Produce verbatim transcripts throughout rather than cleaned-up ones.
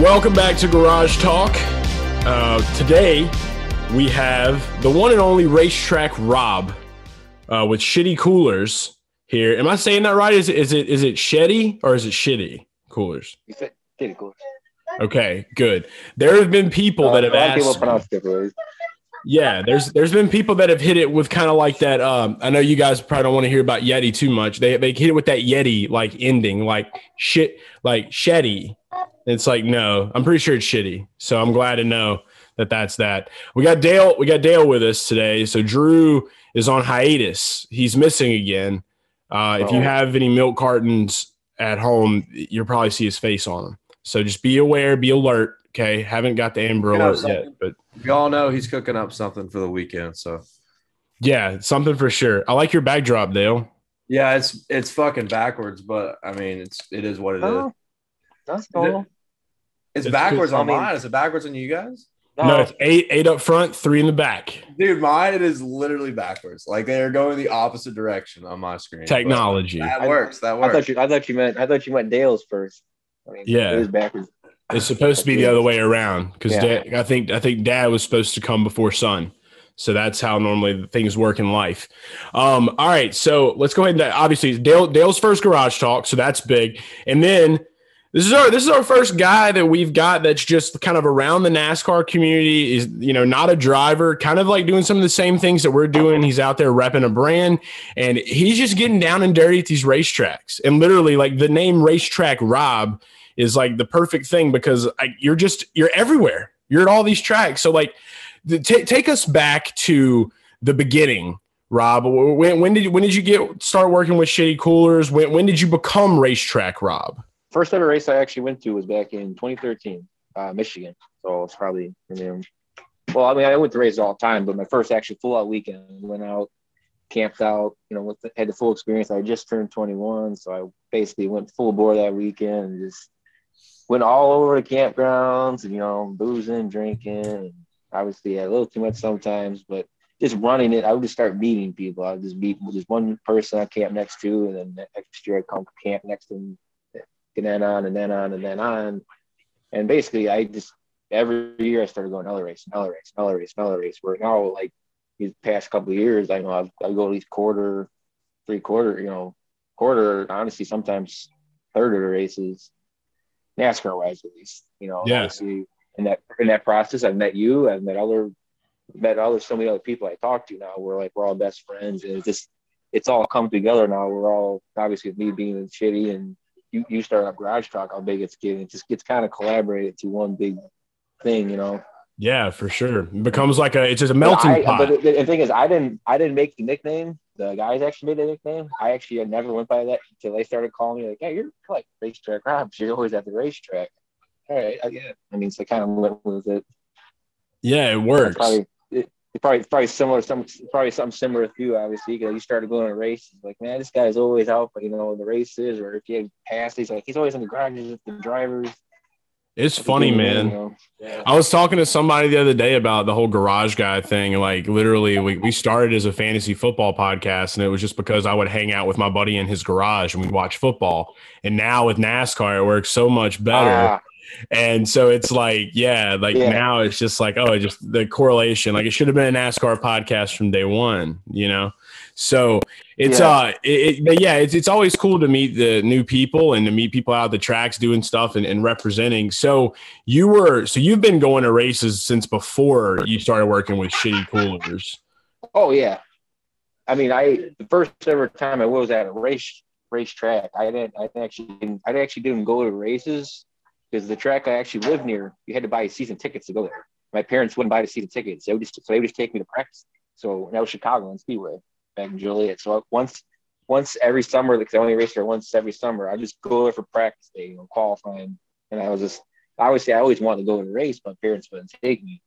Welcome back to Garage Talk. Uh, today, we have the one and only Racetrack Rob uh, with Shitty Coolers here. Am I saying that right? Is, is it is it Shitty or is it Shitty Coolers? You said Shitty Coolers. Okay, good. There have been people uh, that have asked... It, yeah, there's there's been people that have hit it with kind of like that... Um, I know you guys probably don't want to hear about Yeti too much. They, they hit it with that Yeti like ending, like shit, like Shitty. It's like, no, I'm pretty sure it's Shitty. So I'm glad to know that that's that. We got Dale. We got Dale with us today. So Drew is on hiatus. He's missing again. Uh, oh. If you have any milk cartons at home, you'll probably see his face on them. So just be aware, be alert. Okay. Haven't got the Amber Alert yet, but we all know he's cooking up something for the weekend. So yeah, something for sure. I like your backdrop, Dale. Yeah, it's it's fucking backwards, but I mean, it's it is what it oh. is. That's cool. It's, it's backwards on mine. Is it backwards on you guys? No, no, it's eight, eight up front, three in the back. Dude, mine it is literally backwards. Like they are going the opposite direction on my screen. Technology. But that works. That works. I thought you, I thought you meant. I thought you meant Dale's first. I mean, yeah, it was backwards. It's supposed to be the other way around because yeah. I think I think Dad was supposed to come before son. So that's how normally things work in life. Um, all right, so let's go ahead and obviously Dale Dale's first Garage Talk, so that's big, and then. This is our this is our first guy that we've got that's just kind of around the NASCAR community, is you know not a driver, kind of like doing some of the same things that we're doing. He's out there repping a brand, and he's just getting down and dirty at these racetracks. And literally, like the name Racetrack Rob is like the perfect thing because I, you're just you're everywhere. You're at all these tracks. So like, the, t- take us back to the beginning. Rob, when, when did when did you get start working with Shitty Coolers? When when did you become Racetrack Rob? First ever race I actually went to was back in twenty thirteen, uh, Michigan. So it's probably, I mean, well, I mean, I went to races all the time, but my first actually full out weekend, went out, camped out, you know, with the, had the full experience. I just turned twenty-one, so I basically went full bore that weekend and just went all over the campgrounds and, you know, boozing, drinking. And obviously, yeah, a little too much sometimes, but just running it, I would just start meeting people. I would just meet just one person I camped next to, and then next year I'd come camp next to them. And then on and then on and then on. And basically, I just every year I started going another race, another race, another race, another race. Where now, like these past couple of years, I know I've, I go at least quarter, three quarter, you know, quarter, honestly, sometimes third of the races, NASCAR wise, at least, you know, yeah. Obviously, in that, in that process, I've met you, I've met other, met other, so many other people I talk to now. We're like, we're all best friends. And it's just, it's all come together now. We're all, obviously, with me being Shitty and, You, you start up Garage Talk, how big it's getting. It just gets kind of collaborated to one big thing, you know? Yeah, for sure. It becomes like a, it's just a melting I, pot. But the, the thing is, I didn't, I didn't make the nickname. The guys actually made the nickname. I actually had never went by that until they started calling me like, hey, you're like Racetrack Rob. You're always at the racetrack. All right. I get it. I mean, so I kind of went with it. Yeah, it works. Probably, it, it probably, probably similar, some, probably something similar to you, obviously, because you started going to races like, man, this guy's always out, but you know, the races, or if you pass, he's like, he's always in the garages with the drivers. It's funny, man. You know? Yeah. I was talking to somebody the other day about the whole Garage Guy thing. Like, literally, we, we started as a fantasy football podcast, and it was just because I would hang out with my buddy in his garage and we'd watch football. And now with NASCAR, it works so much better. Ah. And so it's like, yeah, like yeah. now it's just like, oh, just the correlation. Like it should have been a NASCAR podcast from day one, you know? So it's, yeah. uh, it, it, but yeah, it's, it's always cool to meet the new people and to meet people out of the tracks doing stuff and, and representing. So you were, so you've been going to races since before you started working with Shitty Coolers. Oh yeah. I mean, I, the first ever time I was at a race, racetrack, I didn't, I actually didn't, I actually didn't go to races. Because the track I actually lived near, you had to buy season tickets to go there. My parents wouldn't buy the season tickets. They would just, so they would just take me to practice. So that was Chicago and Speedway back in Joliet. So once once every summer, because I only raced there once every summer, I just go there for practice day, you know, qualifying. And I was just, obviously, I always wanted to go to the race, but my parents wouldn't take me.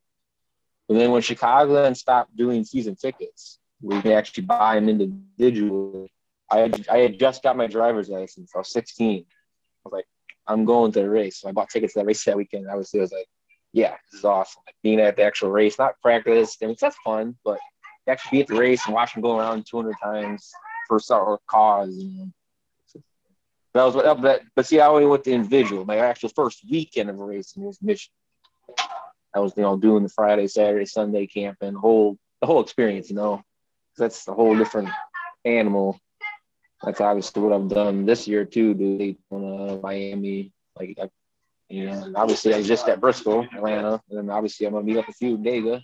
But then when Chicago then stopped doing season tickets, we can actually buy them individually. I had, I had just got my driver's license. I was sixteen. I was like, I'm going to the race. So I bought tickets to that race that weekend. I was, I was like, yeah, this is awesome. Like being at the actual race, not practice. I mean, that's fun, but actually be at the race and watch them go around two hundred times for a cause. And that was what, that, but see, I only went to individual. My actual first weekend of racing was Michigan. I was, you know, doing the Friday, Saturday, Sunday camping, whole the whole experience, you know. That's a whole different animal. That's obviously what I've done this year too, dude. Daytona, Miami, like, I, you know, obviously I was just at Bristol, Atlanta, and then obviously I'm gonna meet up with you, Dega.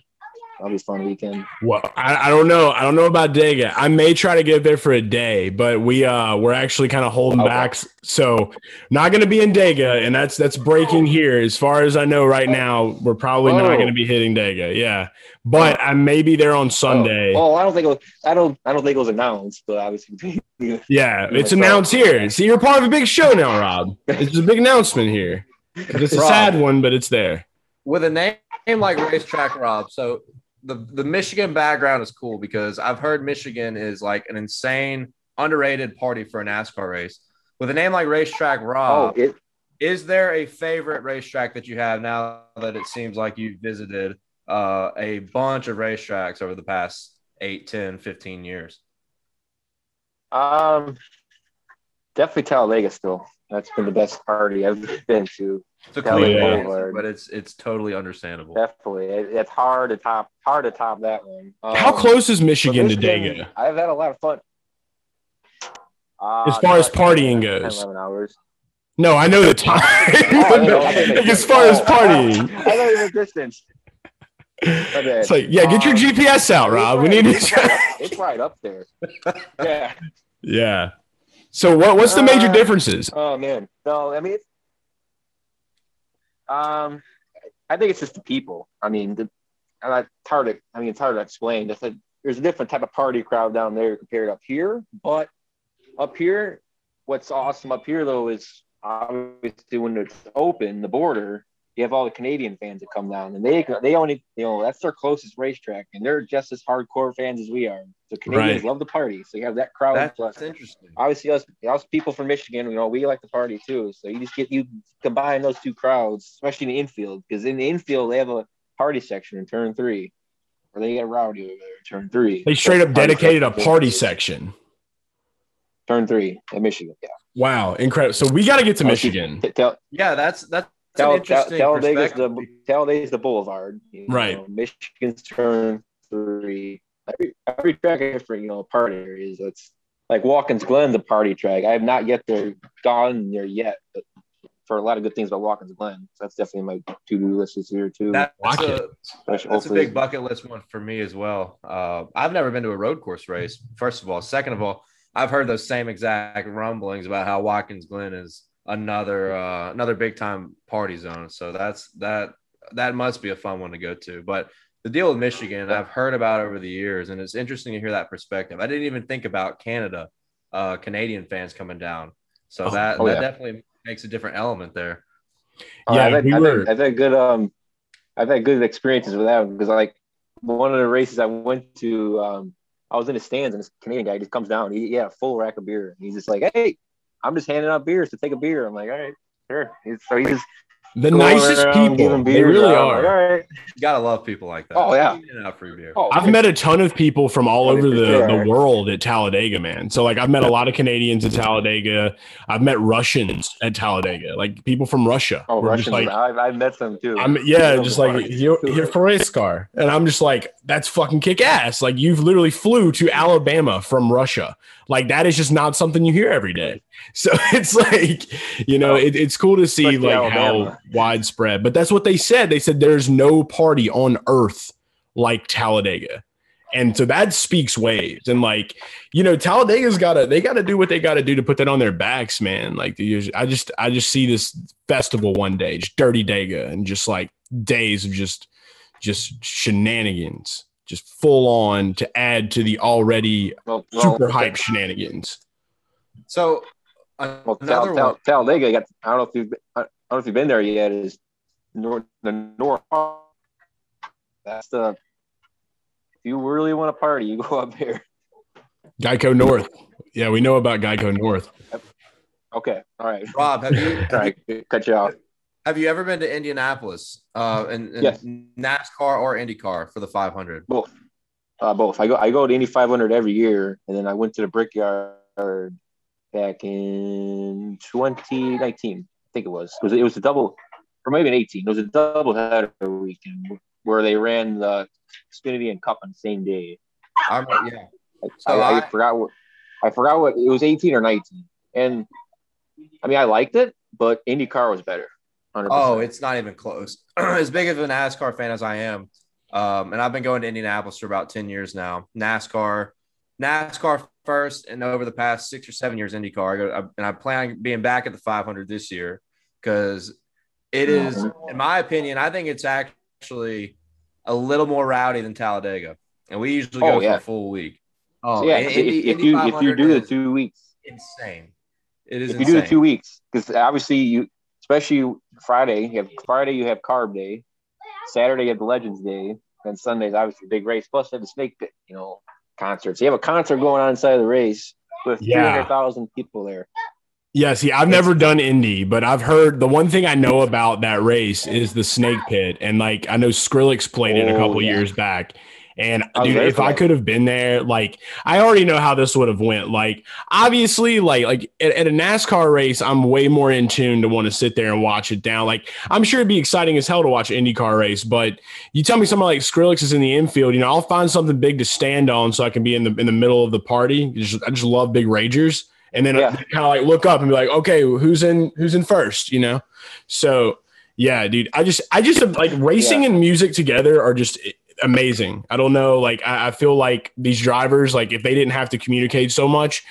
That'll be a fun weekend. Well, I, I don't know. I don't know about Dega. I may try to get there for a day, but we uh we're actually kind of holding okay. back. So not gonna be in Dega, and that's that's breaking here. As far as I know right now, we're probably oh. not gonna be hitting Dega. Yeah. But I may be there on Sunday. Oh, oh I don't think it was, I don't I don't think it was announced, but obviously yeah, it's announced here. See, you're part of a big show now, Rob. It's a big announcement here. It's a Rob. sad one, but it's there. With a name like Racetrack Rob, so The the Michigan background is cool because I've heard Michigan is like an insane, underrated party for a NASCAR race. With a name like Racetrack Rob, oh, it, is there a favorite racetrack that you have now that it seems like you visited uh, a bunch of racetracks over the past eight, ten, fifteen years? Um, definitely Talladega still. That's been the best party I've been to. It's a cool answer, but it's it's totally understandable. Definitely, it, it's hard to top hard to top that one. Um, How close is Michigan, Michigan to Dega? I've had a lot of fun. Uh, as far as partying goes, ten, eleven hours. No, I know the time. oh, no, like as far as partying, I know the distance. Okay. It's like, yeah, get your um, G P S out, Rob. Right, we need it's to. Right, it's right up there. Yeah. Yeah. So what what's the major uh, differences? Oh man, no, I mean. It's, Um, I think it's just the people. I mean, the, I'm not hard to, I mean, it's hard to explain. Just like, there's a different type of party crowd down there compared up here. But up here, what's awesome up here, though, is obviously when it's open, the border, you have all the Canadian fans that come down. And they they only, you know, that's their closest racetrack. And they're just as hardcore fans as we are. So Canadians right. love the party. So you have that crowd. That's plus. interesting. Obviously, us, us people from Michigan, you know, we like the party too. So you just get, you combine those two crowds, especially in the infield. Because in the infield, they have a party section in turn three. Or they get rowdy over there in turn three. They straight so up dedicated a party section. Turn three at Michigan, yeah. Wow, incredible. So we got to get to Michigan. T- t- yeah, that's that's. Talladega's the Talladega's the boulevard, you know, right? Michigan's turn three. Every, every track for you know party areas. That's like Watkins Glen's a party track. I have not yet there gone there yet, but for a lot of good things about Watkins Glen, so that's definitely my to do list this year too. That's, a, that's a big bucket list one for me as well. Uh, I've never been to a road course race. First of all, second of all, I've heard those same exact rumblings about how Watkins Glen is another uh another big time party zone, so that's that that must be a fun one to go to. But the deal with Michigan, I've heard about over the years, and it's interesting to hear that perspective. I didn't even think about Canada uh Canadian fans coming down, so that, oh, oh, that yeah. definitely makes a different element there. Yeah, uh, I've, had, I've, had, I've had good um I've had good experiences with that, because like one of the races I went to, um I was in the stands, and this Canadian guy just comes down, he, he had a full rack of beer, and he's just like, hey, I'm just handing out beers to take a beer. I'm like, all right, sure. So he's just the nicest people. They really are. Like, all right. You gotta love people like that. Oh yeah. Oh, I've man. met a ton of people from all over the, sure. the world at Talladega, man. So like I've met a lot of Canadians at Talladega. I've met Russians at Talladega, like people from Russia. Oh, Russians. Like, I've, I've met them too. I'm, yeah, just like you're, you're for race car, and I'm just like, that's fucking kick ass. Like you've literally flew to Alabama from Russia. Like that is just not something you hear every day. So it's like, you know, it, it's cool to see like, like how widespread. But that's what they said. They said there's no party on earth like Talladega, and so that speaks waves. And like, you know, Talladega's gotta they gotta do what they gotta do to put that on their backs, man. Like the, I just I just see this festival one day, just Dirty Dega, and just like days of just just shenanigans, just full on to add to the already well, well, super hype shenanigans. So well, Tal- Tal- Talladega got I don't know if you've been, I don't know if you've been there yet. Is north, the North That's the, if you really want to party, you go up here. Geico North. Yeah, we know about Geico North. Okay. All right. Rob, have you, sorry, cut you off. Have you ever been to Indianapolis uh, and, and yes. NASCAR or IndyCar for the five hundred? Both. Uh, both. I go I go to Indy five hundred every year, and then I went to the Brickyard back in twenty nineteen. I think it was. It was, it was a double, or maybe an eighteen. It was a doubleheader weekend where they ran the Xfinity and Cup on the same day. I'm, yeah. I, so I, I, I forgot what I forgot what it was, eighteen or nineteen. And I mean, I liked it, but IndyCar was better. one hundred percent. Oh, it's not even close. As big of a NASCAR fan as I am, um, and I've been going to Indianapolis for about ten years now. NASCAR, NASCAR first, and over the past six or seven years, IndyCar. I go, I, and I plan on being back at the five hundred this year because it is, in my opinion, I think it's actually a little more rowdy than Talladega, and we usually oh, go yeah. for a full week. Oh, so yeah, Indy, if, if Indy you if you do the two weeks, insane. It is if you insane. do the two weeks because obviously you. Especially Friday, you have Friday, you have Carb Day. Saturday, you have the Legends Day. Then Sunday's obviously a big race. Plus, they have the Snake Pit, you know, concerts. You have a concert going on inside of the race with yeah. three hundred thousand people there. Yeah, see, I've never done Indy, but I've heard the one thing I know about that race is the Snake Pit. And, like, I know Skrillex played oh, it a couple yeah. years back. And dude, if I could have been there, like, I already know how this would have went. Like, obviously, like, like at, at a NASCAR race, I'm way more in tune to want to sit there and watch it down. Like, I'm sure it'd be exciting as hell to watch an IndyCar race, but you tell me someone like Skrillex is in the infield, you know, I'll find something big to stand on so I can be in the in the middle of the party. Just, I just love big ragers, and then yeah. I kind of like look up and be like, okay, who's in who's in first, you know? So yeah, dude, I just I just like racing yeah. and music together are just. Amazing. I don't know. Like, I, I feel like these drivers, like if they didn't have to communicate so much,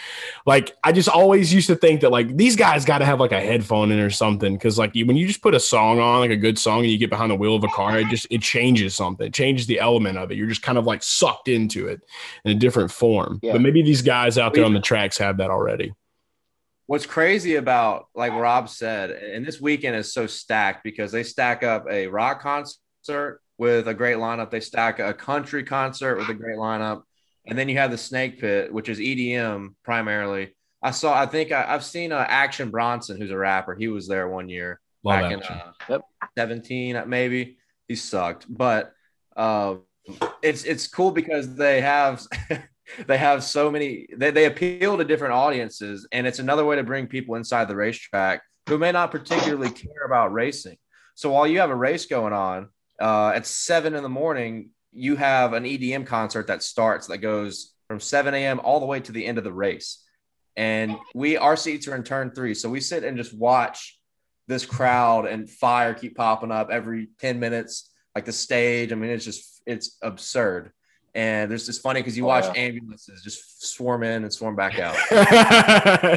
like I just always used to think that like these guys got to have like a headphone in or something. Cause like when you just put a song on, like a good song, and you get behind the wheel of a car, it just, it changes something. It changes the element of it. You're just kind of like sucked into it in a different form. Yeah. But maybe these guys out there on the tracks have that already. What's crazy about, like Rob said, and this weekend is so stacked because they stack up a rock concert with a great lineup. They stack a country concert with a great lineup. And then you have the Snake Pit, which is E D M primarily. I saw, I think I, I've seen uh, Action Bronson, who's a rapper. He was there one year Love back Action. in uh, seventeen, maybe. He sucked. But uh, it's it's cool because they have they have so many, they, they appeal to different audiences. And it's another way to bring people inside the racetrack who may not particularly care about racing. So while you have a race going on, Uh, at seven in the morning, you have an E D M concert that starts that goes from seven a.m. all the way to the end of the race. And we, our seats are in turn three. So we sit and just watch this crowd and fire keep popping up every ten minutes, like the stage. I mean, it's just, it's absurd. And there's just funny because you oh, watch yeah. ambulances just swarm in and swarm back out.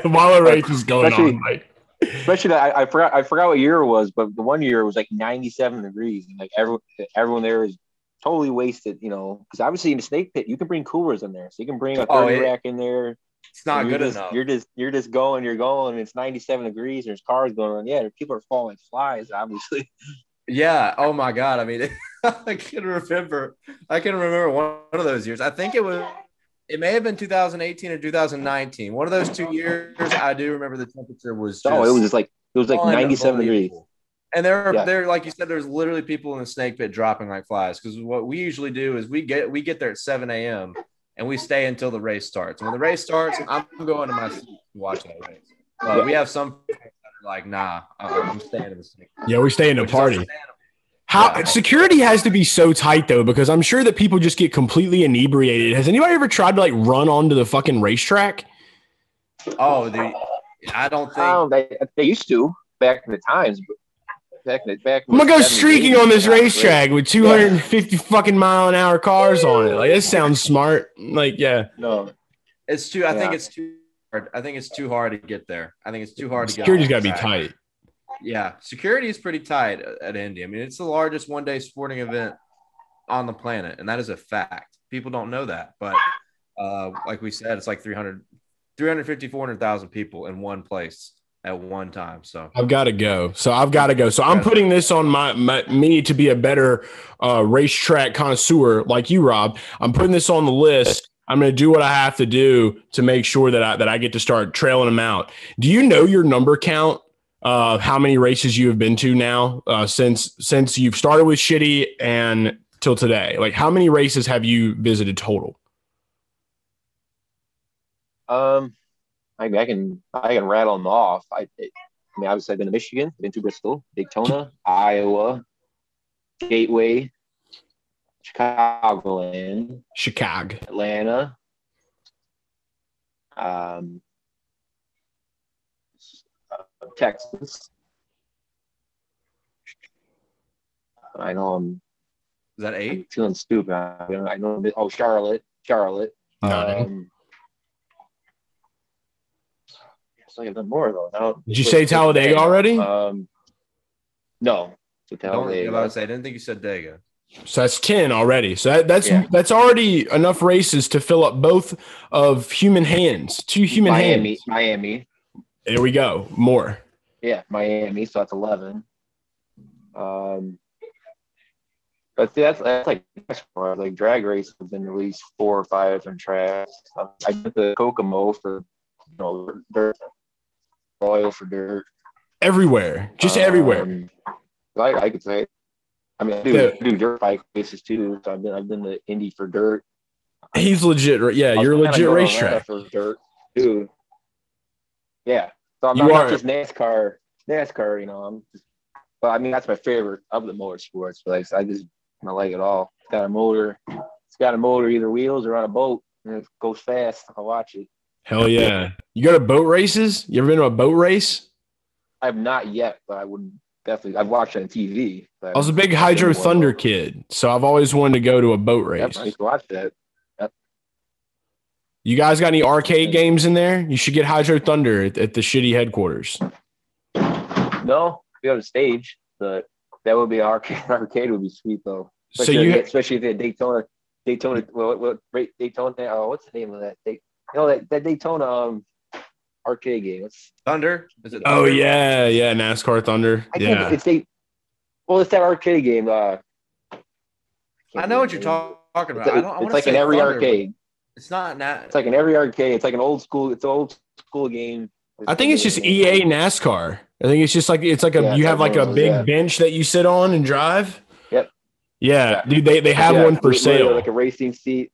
While a race is going Especially- on, Mike. Especially that I, I forgot I forgot what year it was, but the one year it was like ninety-seven degrees, and like everyone everyone there is totally wasted, you know. Because obviously in the Snake Pit, you can bring coolers in there, so you can bring a thirty oh, rack in there. It's not good just, enough. You're just you're just going, you're going. And it's ninety-seven degrees. And there's cars going around. Yeah, people are falling flies, obviously. Yeah. Oh my God. I mean, I can remember. I can remember one of those years. I think it was. It may have been two thousand eighteen or two thousand nineteen. One of those two years, I do remember the temperature was just oh, it was just like it was like ninety-seven degrees. And there are yeah. there, like you said, there's literally people in the Snake Pit dropping like flies. Because what we usually do is we get we get there at seven a.m. and we stay until the race starts. And when the race starts, I'm going to my seat to watch that race. Uh, yeah. We have some that are like, nah, I'm staying in the Snake Pit. Yeah, we're staying to party. How security has to be so tight though, because I'm sure that people just get completely inebriated. Has anybody ever tried to like run onto the fucking racetrack? Oh, they, I don't think oh, they, they used to back in the times. Back in the, back in I'm gonna go streaking on this racetrack with two hundred fifty yeah. fucking mile an hour cars on it. Like that sounds smart. Like yeah, no, it's too. I yeah. think it's too hard. I think it's too hard to get there. I think it's too hard. Security's to get gotta be tight. Yeah, security is pretty tight at Indy. I mean, it's the largest one-day sporting event on the planet, and that is a fact. People don't know that, but uh, like we said, it's like three hundred, three hundred fifty, four hundred thousand people in one place. at one time. So I've got to go. So I've got to go. So I'm putting this on my, my me to be a better uh, racetrack connoisseur like you, Rob. I'm putting this on the list. I'm going to do what I have to do to make sure that I that I get to start trailing them out. Do you know your number count? Uh, how many races you have been to now uh, since since you've started with Shitty and till today? Like, how many races have you visited total? Um, I, I can I can rattle them off. I, I mean, obviously I've been to Michigan, been to Bristol, Daytona, Iowa, Gateway, Chicagoland, Chicago, Atlanta. Um. Texas. I know I'm. Is that eight? I'm feeling stupid. I know. Oh, Charlotte, Charlotte. Nine. Um, so I've done more though. Now, did you say Talladega already? Um, no. So Talladega. I, was I didn't think you said Dega. So that's ten already. So that, that's yeah. that's already enough races to fill up both of human hands. Two human Miami, hands. Miami. Miami. There we go. More. Yeah, Miami. So that's eleven. Um, but see, that's that's like like drag races have been at least four or five different tracks. Um, I did the Kokomo for you know dirt, oil for dirt. Everywhere, just um, everywhere. I, I could say. I mean, I do, yeah. I do dirt bike races too. So I've been I've been to Indy for dirt. He's legit. Yeah, you're legit racetrack for dirt too. Yeah, so I'm not, not just NASCAR, NASCAR, you know, I'm just, but I mean, that's my favorite of the motorsports, but like, I just, I like it all. It's got a motor, it's got a motor, either wheels or on a boat, and it goes fast. I watch it. Hell yeah. You go to boat races? You ever been to a boat race? I've not yet, but I would definitely, I've watched it on T V. I was a big Hydro Thunder kid, so I've always wanted to go to a boat race. Yeah, I used to watch that. You guys got any arcade games in there? You should get Hydro Thunder at, at the Shitty headquarters. No, we got a stage, but that would be arcade. Arcade would be sweet though. Especially so you, if, especially if they had Daytona, Daytona, well, what, what, Daytona? Oh, what's the name of that? They, you know that, that Daytona um, arcade game. It's, Thunder. Is it? Thunder? Oh yeah, yeah, NASCAR Thunder. I yeah. It's a, well, it's that arcade game. Uh, I, I know what you're talking about. It's, I don't, I it's like in every Thunder, arcade. But- It's not that. It's like in every arcade. It's like an old school. It's an old school game. It's I think it's just E A NASCAR. I think it's just like it's like a yeah, you have like a big yeah. bench that you sit on and drive. Yep. Yeah, yeah. Dude, they they have yeah, one for sale. Like a racing seat.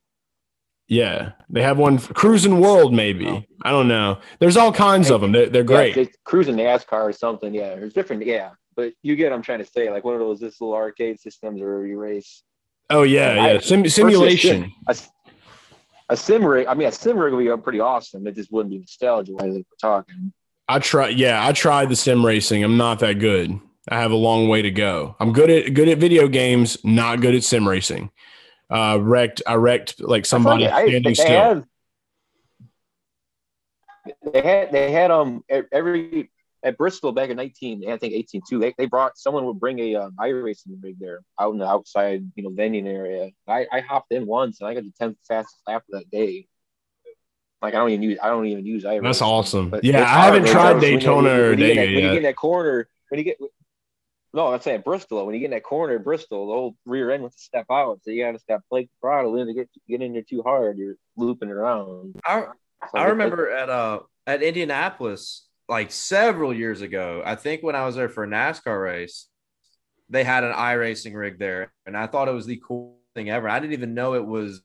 Yeah, they have one for Cruising World. Maybe oh. I don't know. There's all kinds of them. They're, they're great. Yeah, Cruising NASCAR or something. Yeah, there's different. Yeah, but you get what I'm trying to say. Like one of those this little arcade systems where you race. Oh yeah, yeah. I, Sim- simulation. A sim rig, I mean, a sim rig would be pretty awesome. It just wouldn't be nostalgia. I think we're talking. I try, yeah, I tried the sim racing. I'm not that good. I have a long way to go. I'm good at good at video games, not good at sim racing. Uh, wrecked, I wrecked like somebody I, standing still. Had, they had, they had um every at Bristol back in nineteen, I think eighteen too. They they brought someone would bring a um, iRacing rig there out in the outside, you know, vending area. I, I hopped in once and I got the tenth fastest lap of that day. Like I don't even use I don't even use iRacing. That's awesome. But yeah, I haven't tried Daytona or Dega yet. When you get in that corner, when you get no, that's at Bristol. When you get in that corner at Bristol, the old rear end wants to step out, so you got to stop plate the throttle in to get get in there too hard. You're looping around. I so I remember at uh at Indianapolis. Like several years ago, I think when I was there for a NASCAR race, they had an iRacing rig there, and I thought it was the coolest thing ever. I didn't even know it was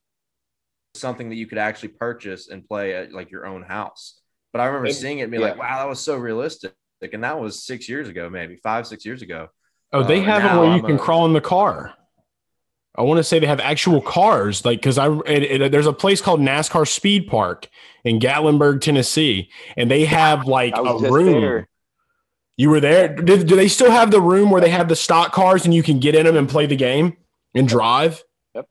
something that you could actually purchase and play at like your own house. But I remember seeing it and being yeah. like, wow, that was so realistic. Like, and that was six years ago, maybe five, six years ago. Oh, they uh, have it where you I'm can a- crawl in the car. I want to say they have actual cars, like because I it, it, there's a place called NASCAR Speed Park in Gatlinburg, Tennessee, and they have like a room. There. You were there. Do, do they still have the room where they have the stock cars and you can get in them and play the game and drive? Yep,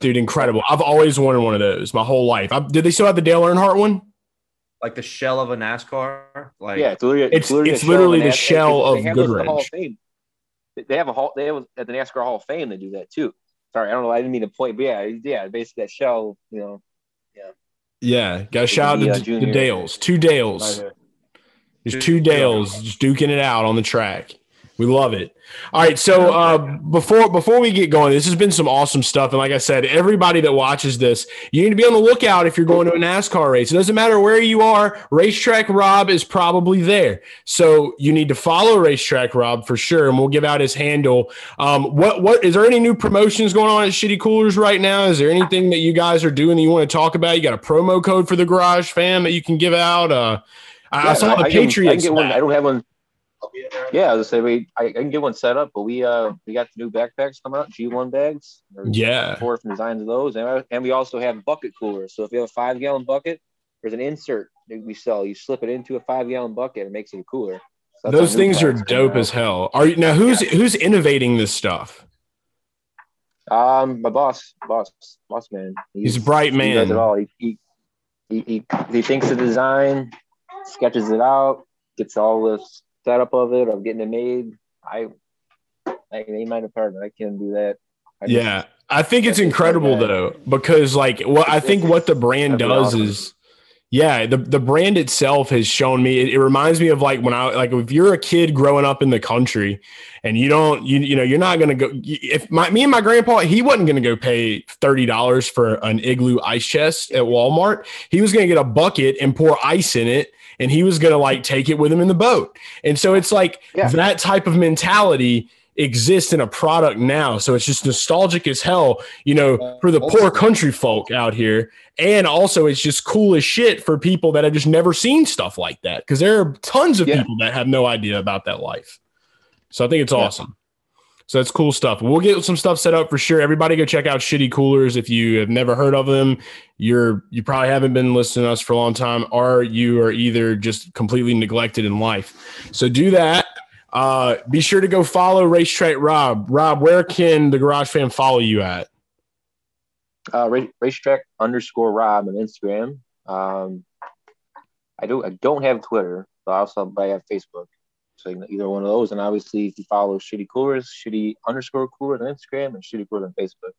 dude, incredible! I've always wanted one of those my whole life. I, did they still have the Dale Earnhardt one? Like the shell of a NASCAR? Like yeah, it's literally, it's, it's literally, it's literally the shell of Goodwrench. They have a hall. They have at the NASCAR Hall of Fame. They do that too. Sorry, I don't know. I didn't mean to point, but yeah, yeah, basically that shell, you know. Yeah. Yeah. Got a shout out to, to Dales. Two Dales. There's two Dales just duking it out on the track. We love it. All right, so uh, before before we get going, this has been some awesome stuff. And like I said, everybody that watches this, you need to be on the lookout if you're going to a NASCAR race. It doesn't matter where you are. Racetrack Rob is probably there. So you need to follow Racetrack Rob for sure, and we'll give out his handle. Um, what what is there any new promotions going on at Shitty Coolers right now? Is there anything that you guys are doing that you want to talk about? You got a promo code for the Garage Fam that you can give out? Uh, yeah, I saw the I Patriots. Can, I, can get one. I don't have one. Yeah, I was gonna say we I, I can get one set up, but we uh we got the new backpacks coming out, G one bags. There's yeah, four different designs of those, and I, and we also have bucket coolers. So if you have a five gallon bucket, there's an insert that we sell. You slip it into a five gallon bucket, and it makes it a cooler. So those things are dope as hell. Are you now who's yeah. who's innovating this stuff? Um, my boss, boss, boss man. He's, he's a bright man. He does it all. He he he, he, he thinks the design, sketches it out, gets all this. Setup of it, of getting it made. I, I ain't my department. I can't do that. I yeah, just, I think it's I incredible like though, because like what I think what the brand does awesome. is, yeah, the the brand itself has shown me. It, it reminds me of like when I like if you're a kid growing up in the country, and you don't you you know you're not gonna go if my me and my grandpa he wasn't gonna go pay thirty dollars for an Igloo ice chest at Walmart. He was gonna get a bucket and pour ice in it. And he was going to like take it with him in the boat. And so it's like yeah. that type of mentality exists in a product now. So it's just nostalgic as hell, you know, for the poor country folk out here. And also it's just cool as shit for people that have just never seen stuff like that. Cause there are tons of yeah. people that have no idea about that life. So I think it's yeah. awesome. So that's cool stuff. We'll get some stuff set up for sure. Everybody go check out Shitty Coolers. If you have never heard of them, you're you probably haven't been listening to us for a long time, or you are either just completely neglected in life. So do that. Uh, be sure to go follow Racetrack Rob. Rob, where can the Garage Fam follow you at? Uh, racetrack underscore Rob on Instagram. Um, I do. I don't have Twitter, but I also but I have Facebook. So either one of those, and obviously if you follow Shitty Coolers, Shitty underscore Coolers on Instagram and Shitty Coolers on Facebook.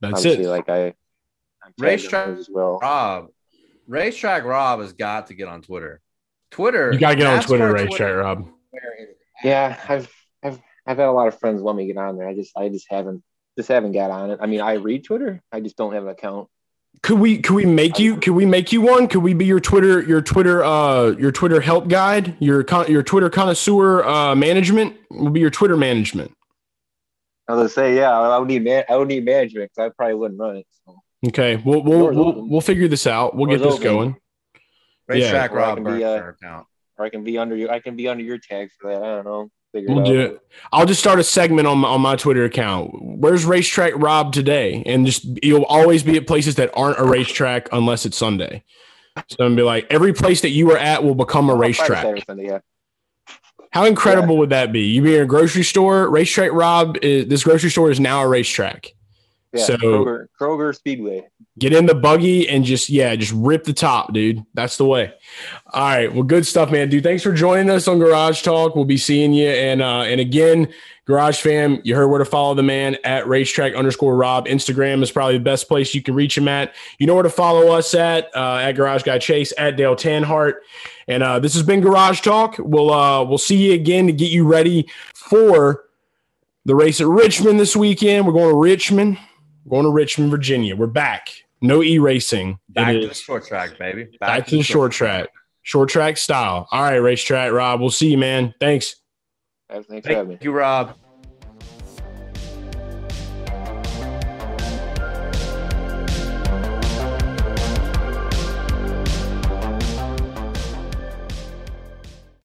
That's obviously, it. Like I, I'm Racetrack as well. Rob, Racetrack Rob has got to get on Twitter. Twitter, you got to get on Twitter, Racetrack Twitter. Rob. Yeah, I've I've I've had a lot of friends let me get on there. I just I just haven't just haven't got on it. I mean, I read Twitter. I just don't have an account. Could we could we make you could we make you one? Could we be your Twitter your Twitter uh your Twitter help guide your con- your Twitter connoisseur uh, management will be your Twitter management. I was gonna say yeah, I would need man- I would need management because I probably wouldn't run it. So. Okay, we'll we'll we'll, we'll we'll figure this out. We'll Doors get this open. going. Racetrack yeah. Rob, I can be, uh, or I can be under your I can be under your tag for that. I don't know. Figure we'll it do it. I'll just start a segment on my, on my Twitter account. Where's Racetrack Rob today? And just you'll always be at places that aren't a racetrack unless it's Sunday. So I'm gonna be like every place that you were at will become a racetrack. Friday, Saturday, yeah. How incredible yeah. would that be? You be in a grocery store. Racetrack Rob is this grocery store is now a racetrack. Yeah, so Kroger, Kroger Speedway. Get in the buggy and just yeah, just rip the top, dude. That's the way. All right, well, good stuff, man, dude. Thanks for joining us on Garage Talk. We'll be seeing you, and uh, and again, Garage Fam, you heard where to follow the man at Racetrack underscore Rob. Instagram is probably the best place you can reach him at. You know where to follow us at uh, at Garage Guy Chase, at Dale Earnhardt, and uh, this has been Garage Talk. We'll uh, we'll see you again to get you ready for the race at Richmond this weekend. We're going to Richmond. Going to Richmond, Virginia. We're back. No e-racing. Back it to is. the short track, baby. Back, back to the, the short track. track. Short track style. All right, Racetrack Rob. We'll see you, man. Thanks. Thanks for having me. Thank you, Rob.